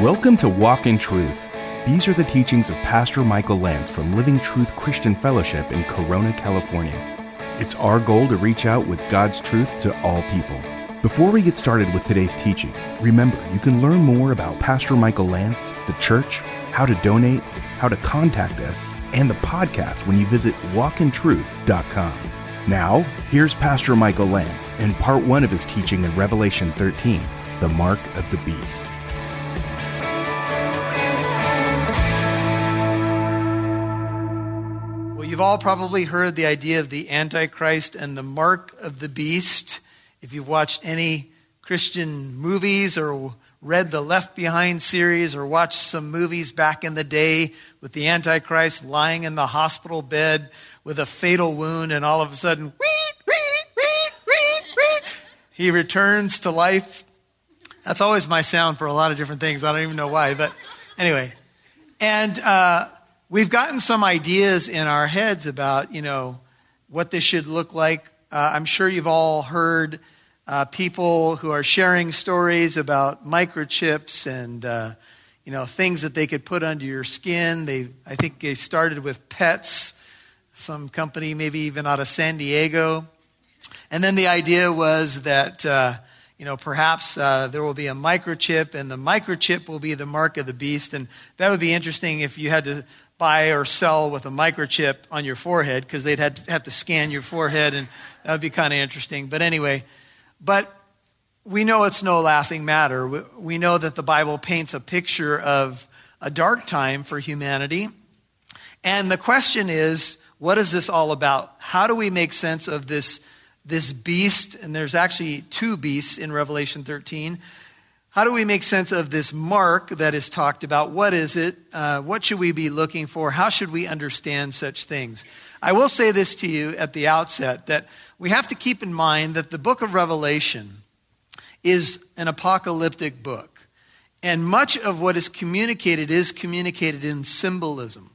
Welcome to Walk in Truth. These are the teachings of Pastor Michael Lance from Living Truth Christian Fellowship in Corona, California. It's our goal to reach out with God's truth to all people. Before we get started with today's teaching, remember you can learn more about Pastor Michael Lance, the church, how to donate, how to contact us, and the podcast when you visit walkintruth.com. Now, here's Pastor Michael Lance in part one of his teaching in Revelation 13, the mark of the beast. You've all probably heard the idea of the Antichrist and the mark of the beast. If you've watched any Christian movies or read the Left Behind series or watched some movies back in the day with the Antichrist lying in the hospital bed with a fatal wound, and all of a sudden, he returns to life. That's always my sound for a lot of different things. I don't even know why, but anyway. And we've gotten some ideas in our heads about, what this should look like. I'm sure you've all heard people who are sharing stories about microchips and, things that they could put under your skin. I think they started with pets, some company maybe even out of San Diego. And then the idea was that, perhaps there will be a microchip, and the microchip will be the mark of the beast. And that would be interesting if you had to buy or sell with a microchip on your forehead, because they'd have to scan your forehead, and that would be kind of interesting. But anyway, we know it's no laughing matter. We know that the Bible paints a picture of a dark time for humanity. And the question is, what is this all about? How do we make sense of this beast? And there's actually two beasts in Revelation 13. How do we make sense of this mark that is talked about? What is it? What should we be looking for? How should we understand such things? I will say this to you at the outset, that we have to keep in mind that the book of Revelation is an apocalyptic book. And much of what is communicated in symbolism.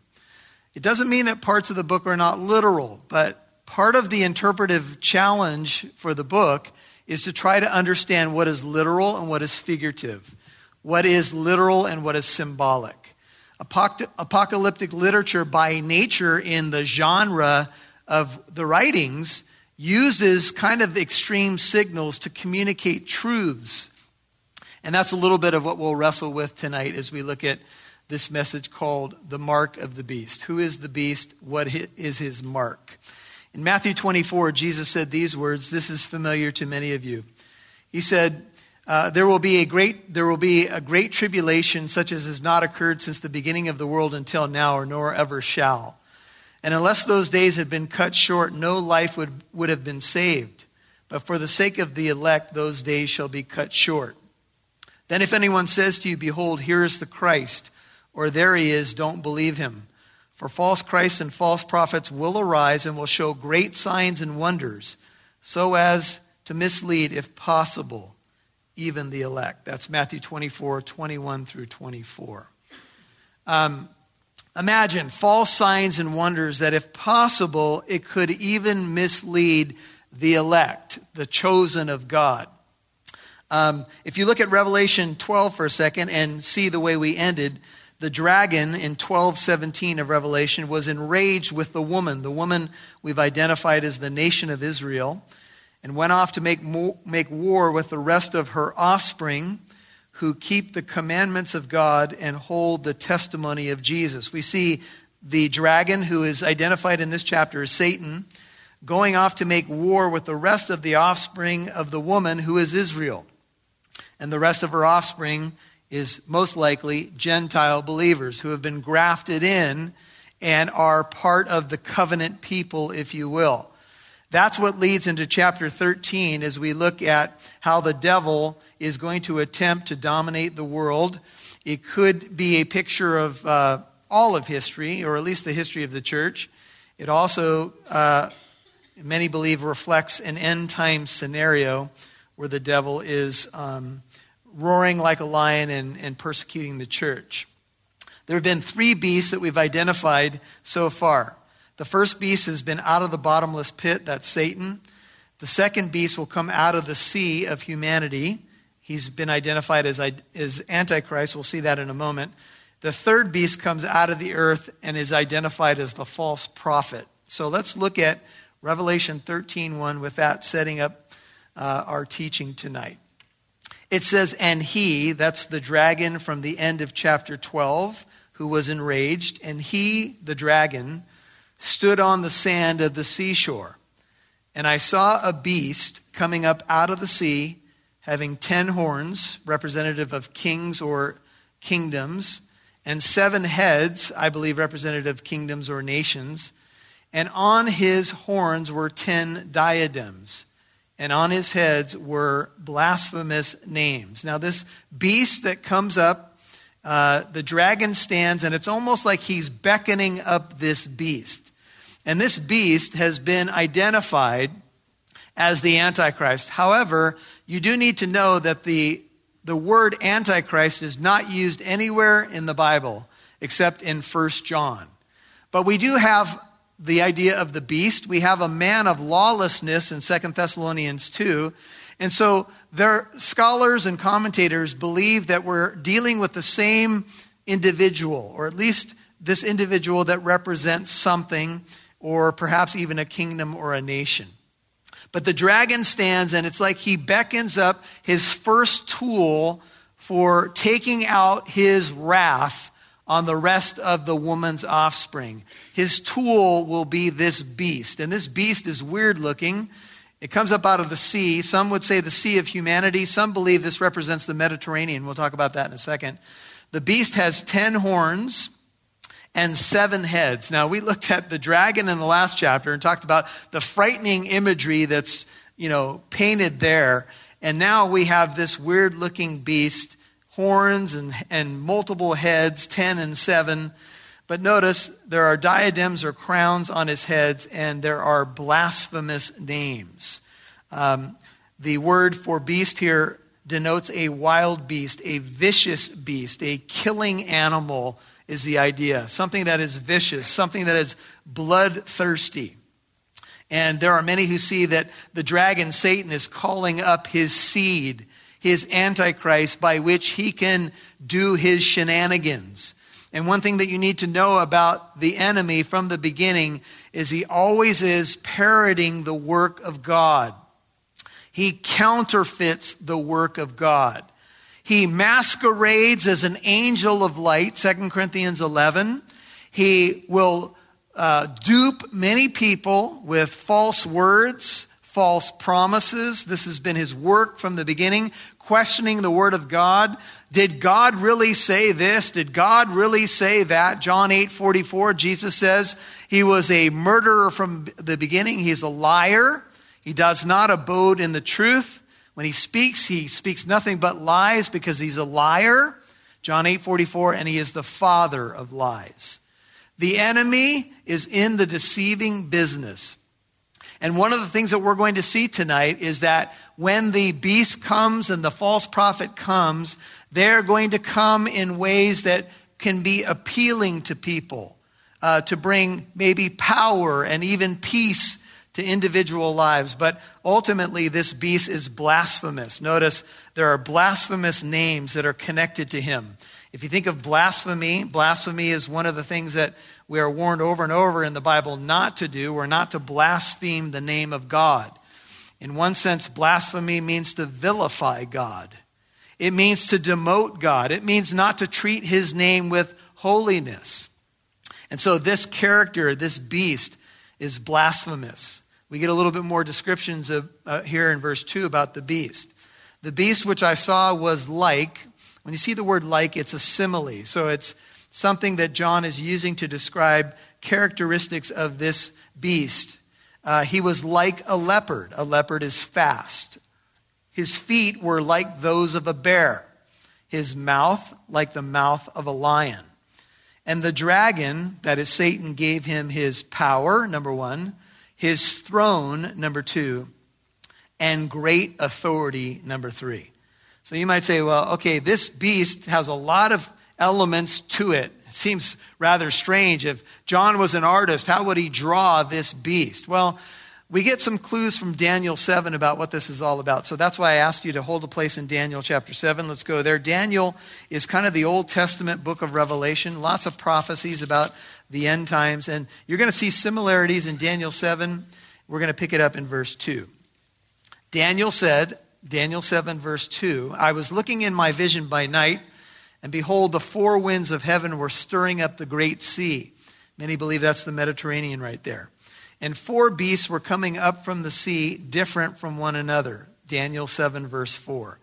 It doesn't mean that parts of the book are not literal, but part of the interpretive challenge for the book is to try to understand what is literal and what is figurative, what is literal and what is symbolic. Apocalyptic literature, by nature in the genre of the writings, uses kind of extreme signals to communicate truths. And that's a little bit of what we'll wrestle with tonight as we look at this message called The Mark of the Beast. Who is the beast? What is his mark? In Matthew 24, Jesus said these words. This is familiar to many of you. He said, there will be a great tribulation such as has not occurred since the beginning of the world until now, or nor ever shall. And unless those days had been cut short, no life would have been saved. But for the sake of the elect, those days shall be cut short. Then if anyone says to you, behold, here is the Christ, or there he is, don't believe him. For false Christs and false prophets will arise and will show great signs and wonders, so as to mislead, if possible, even the elect. That's Matthew 24, 21 through 24. Imagine false signs and wonders that, if possible, it could even mislead the elect, the chosen of God. If you look at Revelation 12 for a second and see the way we ended, the dragon in 12:17 of Revelation was enraged with the woman. The woman we've identified as the nation of Israel, and went off to make war with the rest of her offspring, who keep the commandments of God and hold the testimony of Jesus. We see the dragon, who is identified in this chapter as Satan, going off to make war with the rest of the offspring of the woman, who is Israel. And the rest of her offspring is most likely Gentile believers who have been grafted in and are part of the covenant people, if you will. That's what leads into chapter 13 as we look at how the devil is going to attempt to dominate the world. It could be a picture of all of history, or at least the history of the church. It also, many believe, reflects an end time scenario where the devil is roaring like a lion and persecuting the church. There have been three beasts that we've identified so far. The first beast has been out of the bottomless pit, that's Satan. The second beast will come out of the sea of humanity. He's been identified as Antichrist. We'll see that in a moment. The third beast comes out of the earth and is identified as the false prophet. So let's look at Revelation 13:1 with that, setting up our teaching tonight. It says, and he, that's the dragon from the end of chapter 12, who was enraged, and he, the dragon, stood on the sand of the seashore. And I saw a beast coming up out of the sea, having 10 horns, representative of kings or kingdoms, and 7 heads, I believe representative of kingdoms or nations. And on his horns were 10 diadems, and on his heads were blasphemous names. Now this beast that comes up, the dragon stands, and it's almost like he's beckoning up this beast. And this beast has been identified as the Antichrist. However, you do need to know that the word Antichrist is not used anywhere in the Bible except in 1 John. But we do have the idea of the beast. We have a man of lawlessness in 2 Thessalonians 2. And so their scholars and commentators believe that we're dealing with the same individual, or at least this individual that represents something, or perhaps even a kingdom or a nation. But the dragon stands, and it's like he beckons up his first tool for taking out his wrath on the rest of the woman's offspring. His tool will be this beast. And this beast is weird looking. It comes up out of the sea. Some would say the sea of humanity. Some believe this represents the Mediterranean. We'll talk about that in a second. The beast has 10 horns. And 7 heads. Now, we looked at the dragon in the last chapter and talked about the frightening imagery that's, painted there. And now we have this weird-looking beast, horns and multiple heads, 10 and 7. But notice there are diadems or crowns on his heads, and there are blasphemous names. The word for beast here denotes a wild beast, a vicious beast, a killing animal is the idea. Something that is vicious, something that is bloodthirsty. And there are many who see that the dragon, Satan, is calling up his seed, his Antichrist, by which he can do his shenanigans. And one thing that you need to know about the enemy from the beginning is he always is parroting the work of God. He counterfeits the work of God. He masquerades as an angel of light, 2 Corinthians 11. He will dupe many people with false words, false promises. This has been his work from the beginning, questioning the word of God. Did God really say this? Did God really say that? John 8:44, Jesus says he was a murderer from the beginning. He's a liar. He does not abide in the truth. When he speaks nothing but lies because he's a liar. John 8:44, and he is the father of lies. The enemy is in the deceiving business. And one of the things that we're going to see tonight is that when the beast comes and the false prophet comes, they're going to come in ways that can be appealing to people, to bring maybe power and even peace to individual lives, but ultimately this beast is blasphemous. Notice there are blasphemous names that are connected to him. If you think of blasphemy, blasphemy is one of the things that we are warned over and over in the Bible not to do. We're not to blaspheme the name of God. In one sense, blasphemy means to vilify God. It means to demote God. It means not to treat his name with holiness. And so this character, this beast, is blasphemous. We get a little bit more descriptions of, here in verse 2 about the beast. The beast which I saw was like. When you see the word like, it's a simile. So it's something that John is using to describe characteristics of this beast. He was like a leopard. A leopard is fast. His feet were like those of a bear. His mouth like the mouth of a lion. And the dragon, that is Satan, gave him his power, number one, his throne, number two, and great authority, number three. So you might say, well, okay, this beast has a lot of elements to it. It seems rather strange. If John was an artist, how would he draw this beast? Well, We get some clues from Daniel 7 about what this is all about. So that's why I asked you to hold a place in Daniel chapter 7. Let's go there. Daniel is kind of the Old Testament book of Revelation. Lots of prophecies about the end times. And you're going to see similarities in Daniel 7. We're going to pick it up in verse 2. Daniel said, Daniel 7 verse 2, I was looking in my vision by night, and behold, the four winds of heaven were stirring up the great sea. Many believe that's the Mediterranean right there. And four beasts were coming up from the sea, different from one another. Daniel 7 verse 4.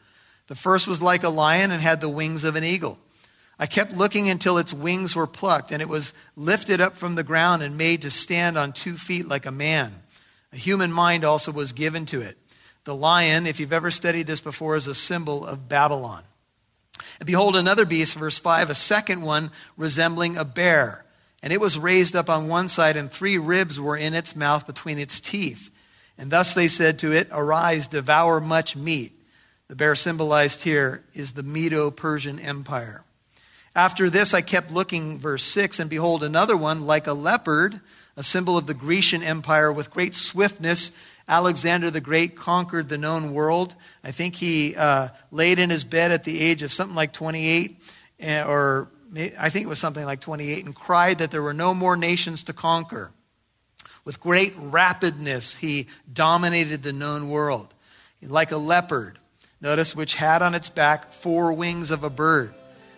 The first was like a lion and had the wings of an eagle. I kept looking until its wings were plucked, and it was lifted up from the ground and made to stand on 2 feet like a man. A human mind also was given to it. The lion, if you've ever studied this before, is a symbol of Babylon. And behold, another beast, verse 5, a second one resembling a bear. And it was raised up on one side, and 3 ribs were in its mouth between its teeth. And thus they said to it, arise, devour much meat. The bear symbolized here is the Medo-Persian Empire. After this, I kept looking, verse 6, and behold, another one, like a leopard, a symbol of the Grecian Empire. With great swiftness, Alexander the Great conquered the known world. I think he laid in his bed at the age of something like 28, or I think it was something like 28, and cried that there were no more nations to conquer. With great rapidness, he dominated the known world. Like a leopard, notice, which had on its back 4 wings of a bird.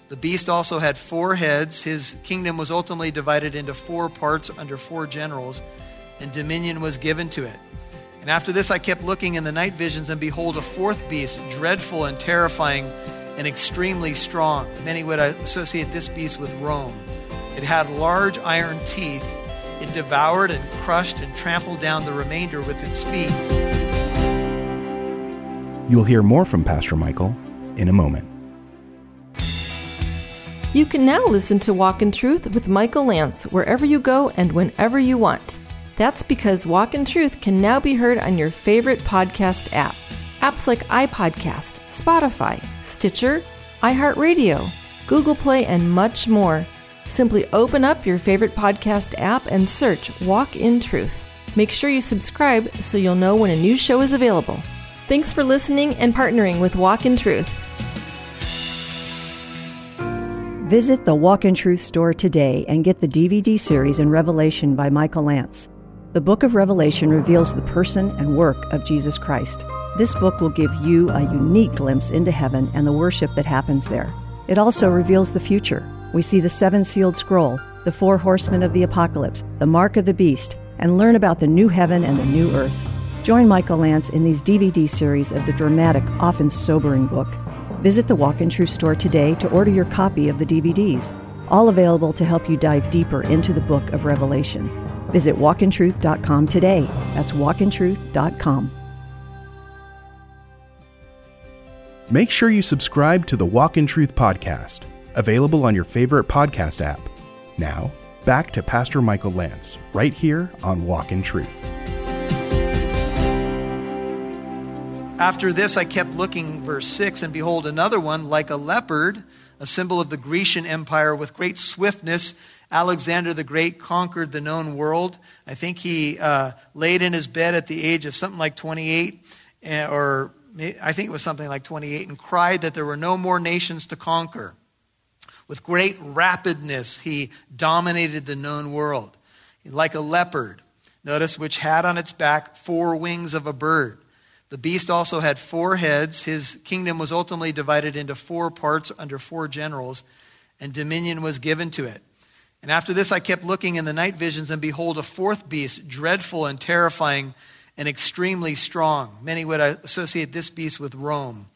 The beast also had 4 heads. His kingdom was ultimately divided into 4 parts under 4 generals, and dominion was given to it. And after this, I kept looking in the night visions, and behold, a 4th beast, dreadful and terrifying and extremely strong. Many would associate this beast with Rome. It had large iron teeth. It devoured and crushed and trampled down the remainder with its feet. You'll hear more from Pastor Michael in a moment. You can now listen to Walk in Truth with Michael Lance wherever you go and whenever you want. That's because Walk in Truth can now be heard on your favorite podcast app. Apps like iPodcast, Spotify, Stitcher, iHeartRadio, Google Play, and much more. Simply open up your favorite podcast app and search Walk in Truth. Make sure you subscribe so you'll know when a new show is available. Thanks for listening and partnering with Walk in Truth. Visit the Walk in Truth store today and get the DVD series in Revelation by Michael Lance. The book of Revelation reveals the person and work of Jesus Christ. This book will give you a unique glimpse into heaven and the worship that happens there. It also reveals the future. We see the 7 sealed scroll, the 4 horsemen of the apocalypse, the mark of the beast, and learn about the new heaven and the new earth. Join Michael Lance in these DVD series of the dramatic, often sobering book. Visit the Walk in Truth store today to order your copy of the DVDs, all available to help you dive deeper into the book of Revelation. Visit walkintruth.com today. That's walkintruth.com. Make sure you subscribe to the Walk in Truth podcast, available on your favorite podcast app. Now, back to Pastor Michael Lance, right here on Walk in Truth. After this, I kept looking, verse 6, and behold, another one, like a leopard, a symbol of the Grecian Empire. With great swiftness, Alexander the Great conquered the known world. I think he laid in his bed at the age of something like 28, or I think it was something like 28, and cried that there were no more nations to conquer. With great rapidness, he dominated the known world. Like a leopard, notice, which had on its back 4 wings of a bird. The beast also had 4 heads. His kingdom was ultimately divided into 4 parts under 4 generals, and dominion was given to it. And after this, I kept looking in the night visions, and behold, a 4th beast, dreadful and terrifying and extremely strong. Many would associate this beast with Rome.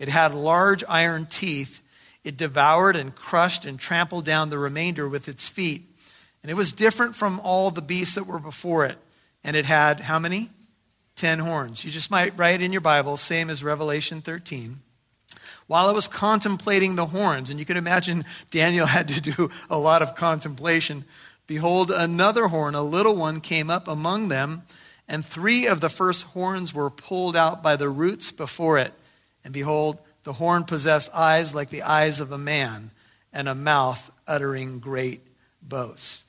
It had large iron teeth. It devoured and crushed and trampled down the remainder with its feet. And it was different from all the beasts that were before it. And it had how many? 10 horns. You just might write in your Bible, same as Revelation 13. While I was contemplating the horns, and you could imagine Daniel had to do a lot of contemplation, behold, another horn, a little one, came up among them, and 3 of the first horns were pulled out by the roots before it. And behold, the horn possessed eyes like the eyes of a man, and a mouth uttering great boasts.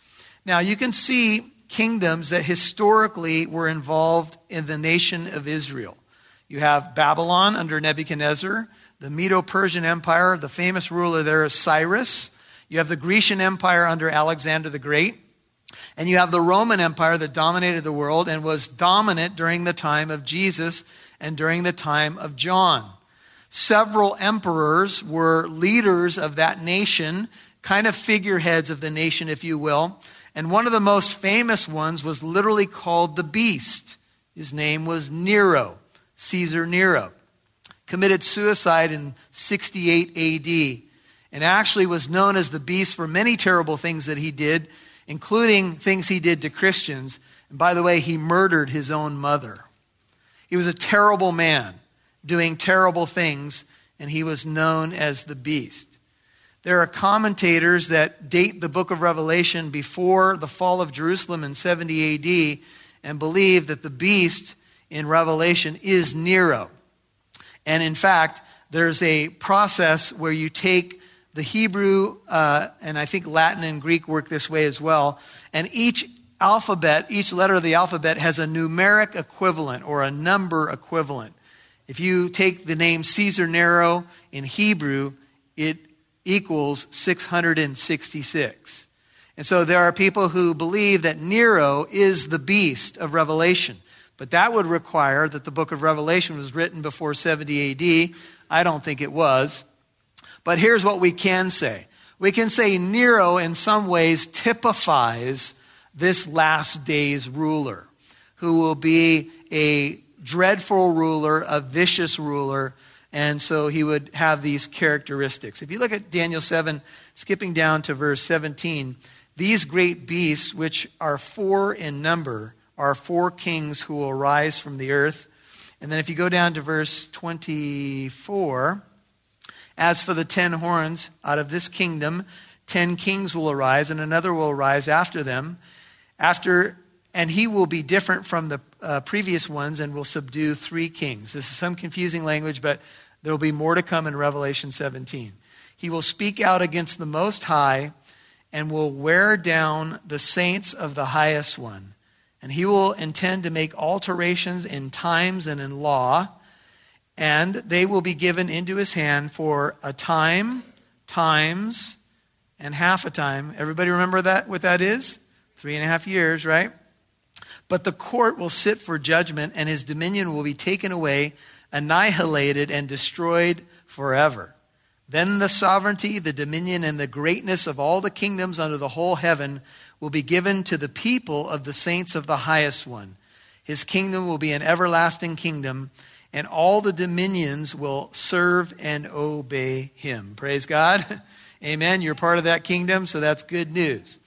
Now you can see kingdoms that historically were involved in the nation of Israel. You have Babylon under Nebuchadnezzar, the Medo-Persian Empire, the famous ruler there is Cyrus. You have the Grecian Empire under Alexander the Great. And you have the Roman Empire that dominated the world and was dominant during the time of Jesus and during the time of John. Several emperors were leaders of that nation, kind of figureheads of the nation, if you will. And one of the most famous ones was literally called the Beast. His name was Nero, Caesar Nero. Committed suicide in 68 AD and actually was known as the Beast for many terrible things that he did, including things he did to Christians. And by the way, he murdered his own mother. He was a terrible man doing terrible things, and he was known as the Beast. There are commentators that date the book of Revelation before the fall of Jerusalem in 70 AD and believe that the Beast in Revelation is Nero. And in fact, there's a process where you take the Hebrew, and I think Latin and Greek work this way as well. And each letter of the alphabet has a numeric equivalent or a number equivalent. If you take the name Caesar Nero in Hebrew, it equals 666. And so there are people who believe that Nero is the Beast of Revelation. But that would require that the book of Revelation was written before 70 AD. I don't think it was. But here's what we can say. We can say Nero in some ways typifies this last day's ruler, who will be a dreadful ruler, a vicious ruler, and so he would have these characteristics. If you look at Daniel 7, skipping down to verse 17, these great beasts, which are four in number, are four kings who will rise from the earth. And then if you go down to verse 24... As for the 10 horns, out of this kingdom, 10 kings will arise, and another will arise after them. And he will be different from the previous ones and will subdue 3 kings. This is some confusing language, but there will be more to come in Revelation 17. He will speak out against the Most High and will wear down the saints of the Highest One. And he will intend to make alterations in times and in law, and they will be given into his hand for a time, times, and half a time. Everybody remember that? What that is? 3.5 years, right? But the court will sit for judgment, and his dominion will be taken away, annihilated, and destroyed forever. Then the sovereignty, the dominion, and the greatness of all the kingdoms under the whole heaven will be given to the people of the saints of the Highest One. His kingdom will be an everlasting kingdom, and all the dominions will serve and obey him. Praise God. Amen. You're part of that kingdom, so that's good news.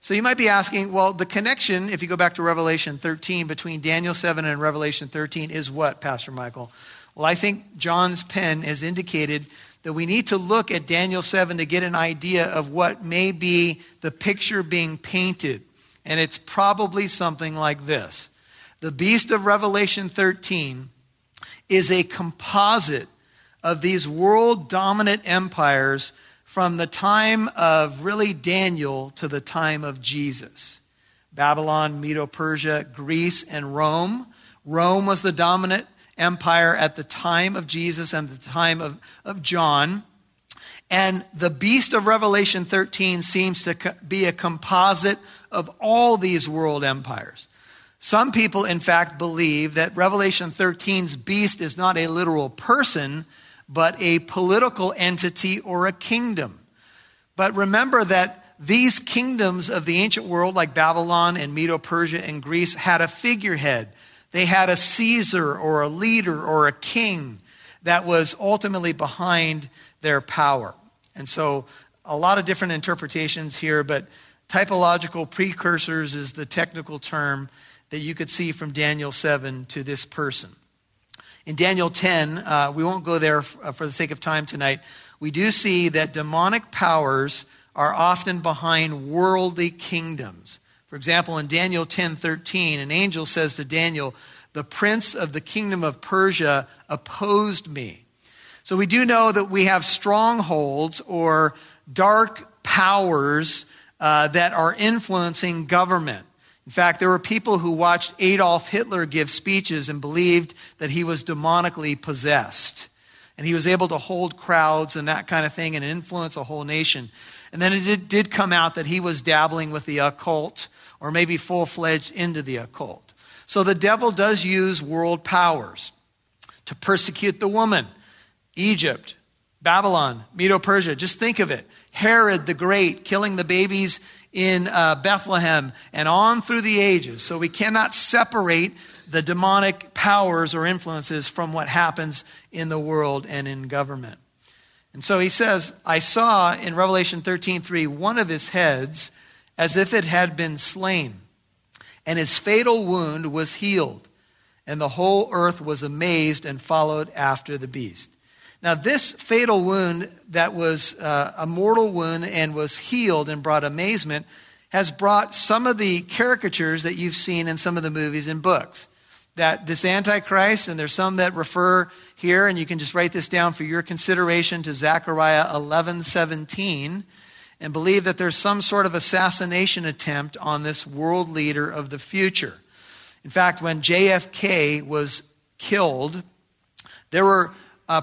So you might be asking, well, the connection, if you go back to Revelation 13, between Daniel 7 and Revelation 13 is what, Pastor Michael? Well, I think John's pen has indicated that we need to look at Daniel 7 to get an idea of what may be the picture being painted. And it's probably something like this. The beast of Revelation 13 is a composite of these world-dominant empires from the time of really Daniel to the time of Jesus. Babylon, Medo-Persia, Greece, and Rome. Rome was the dominant empire at the time of Jesus and the time of John. And the beast of Revelation 13 seems to be a composite of all these world empires. Some people, in fact, believe that Revelation 13's beast is not a literal person, but a political entity or a kingdom. But remember that these kingdoms of the ancient world, like Babylon and Medo-Persia and Greece, had a figurehead. They had a Caesar or a leader or a king that was ultimately behind their power. And so a lot of different interpretations here, but typological precursors is the technical term that you could see from Daniel 7 to this person. In Daniel 10, we won't go there for the sake of time tonight. We do see that demonic powers are often behind worldly kingdoms. For example, in Daniel 10:13, an angel says to Daniel, "The prince of the kingdom of Persia opposed me." So we do know that we have strongholds or dark powers that are influencing government. In fact, there were people who watched Adolf Hitler give speeches and believed that he was demonically possessed. And he was able to hold crowds and that kind of thing and influence a whole nation. And then it did come out that he was dabbling with the occult or maybe full-fledged into the occult. So the devil does use world powers to persecute the woman. Egypt, Babylon, Medo-Persia, just think of it. Herod the Great killing the babies in Bethlehem and on through the ages. So we cannot separate the demonic powers or influences from what happens in the world and in government. And so he says, I saw in Revelation 13:3, one of his heads as if it had been slain, and his fatal wound was healed, and the whole earth was amazed and followed after the beast. Now this fatal wound that was a mortal wound and was healed and brought amazement has brought some of the caricatures that you've seen in some of the movies and books. That this Antichrist, and there's some that refer here, and you can just write this down for your consideration, to Zechariah 11:17, and believe that there's some sort of assassination attempt on this world leader of the future. In fact, when JFK was killed, there were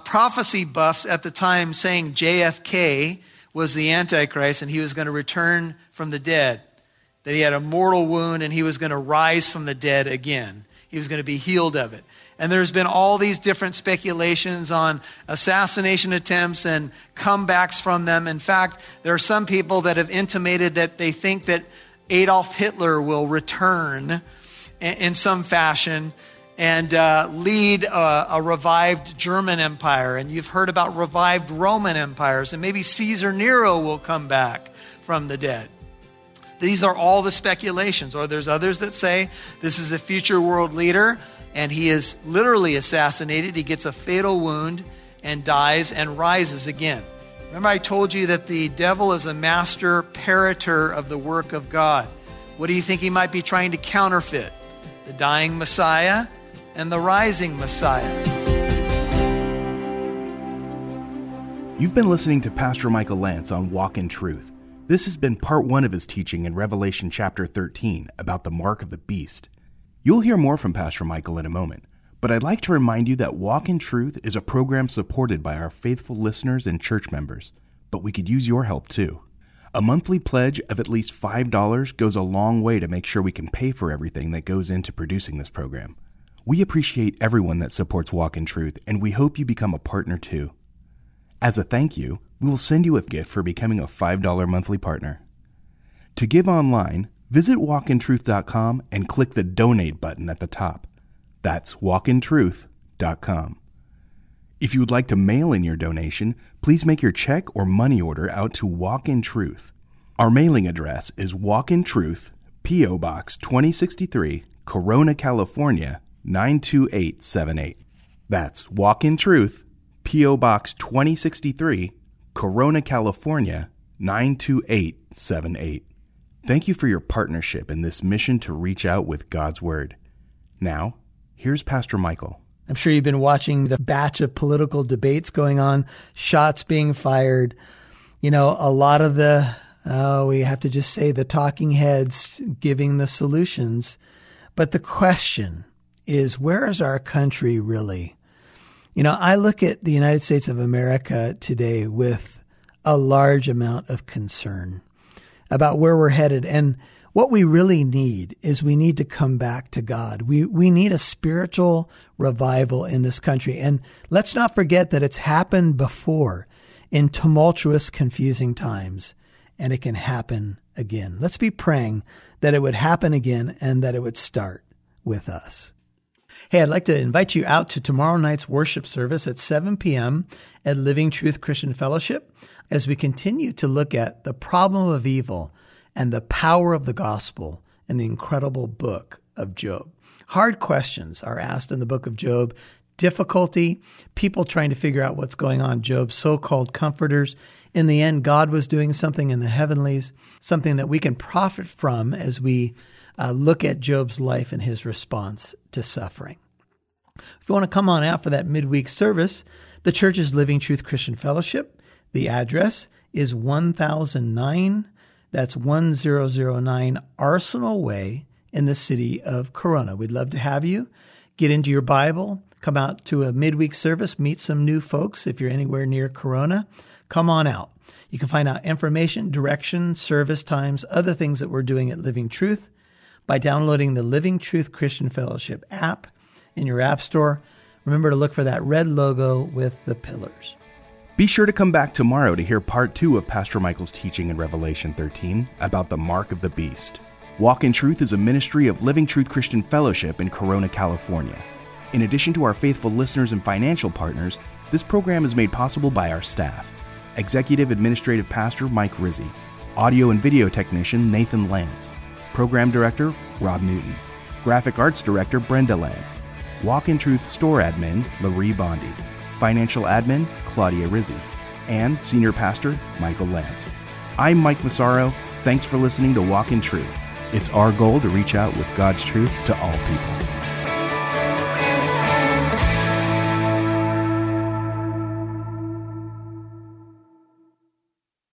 prophecy buffs at the time saying JFK was the Antichrist and he was going to return from the dead, that he had a mortal wound and he was going to rise from the dead again. He was going to be healed of it. And there's been all these different speculations on assassination attempts and comebacks from them. In fact, there are some people that have intimated that they think that Adolf Hitler will return in some fashion and lead a revived German empire. And you've heard about revived Roman empires, and maybe Caesar Nero will come back from the dead. These are all the speculations. Or there's others that say this is a future world leader, and he is literally assassinated. He gets a fatal wound and dies and rises again. Remember, I told you that the devil is a master parroter of the work of God. What do you think he might be trying to counterfeit? The dying Messiah and the rising Messiah. You've been listening to Pastor Michael Lance on Walk in Truth. This has been part one of his teaching in Revelation chapter 13 about the mark of the beast. You'll hear more from Pastor Michael in a moment, but I'd like to remind you that Walk in Truth is a program supported by our faithful listeners and church members, but we could use your help too. A monthly pledge of at least $5 goes a long way to make sure we can pay for everything that goes into producing this program. We appreciate everyone that supports Walk in Truth, and we hope you become a partner too. As a thank you, we will send you a gift for becoming a $5 monthly partner. To give online, visit walkintruth.com and click the Donate button at the top. That's walkintruth.com. If you would like to mail in your donation, please make your check or money order out to Walk in Truth. Our mailing address is Walk in Truth, P.O. Box 2063, Corona, California, 92878. That's Walk in Truth, P.O. Box 2063, Corona, California, 92878. Thank you for your partnership in this mission to reach out with God's Word. Now, here's Pastor Michael. I'm sure you've been watching the batch of political debates going on, shots being fired. You know, a lot of the, we have to just say the talking heads giving the solutions. But the question is, where is our country really? You know, I look at the United States of America today with a large amount of concern about where we're headed. And what we really need is we need to come back to God. We need a spiritual revival in this country. And let's not forget that it's happened before in tumultuous, confusing times, and it can happen again. Let's be praying that it would happen again and that it would start with us. Hey, I'd like to invite you out to tomorrow night's worship service at 7 p.m. at Living Truth Christian Fellowship as we continue to look at the problem of evil and the power of the gospel and the incredible book of Job. Hard questions are asked in the book of Job. Difficulty, people trying to figure out what's going on, Job's so-called comforters. In the end, God was doing something in the heavenlies, something that we can profit from as we look at Job's life and his response to suffering. If you want to come on out for that midweek service, the church is Living Truth Christian Fellowship. The address is 1009. That's 1009 Arsenal Way in the city of Corona. We'd love to have you. Get into your Bible. Come out to a midweek service. Meet some new folks if you're anywhere near Corona. Come on out. You can find out information, direction, service times, other things that we're doing at Living Truth by downloading the Living Truth Christian Fellowship app in your app store. Remember to look for that red logo with the pillars. Be sure to come back tomorrow to hear part 2 of Pastor Michael's teaching in Revelation 13 about the mark of the beast. Walk in Truth is a ministry of Living Truth Christian Fellowship in Corona, California. In addition to our faithful listeners and financial partners, this program is made possible by our staff. Executive Administrative Pastor Mike Rizzi, Audio and Video Technician Nathan Lance, Program Director Rob Newton, Graphic Arts Director Brenda Lance, Walk in Truth Store Admin Marie Bondi, Financial Admin Claudia Rizzi, and Senior Pastor Michael Lance. I'm Mike Massaro. Thanks for listening to Walk in Truth. It's our goal to reach out with God's truth to all people.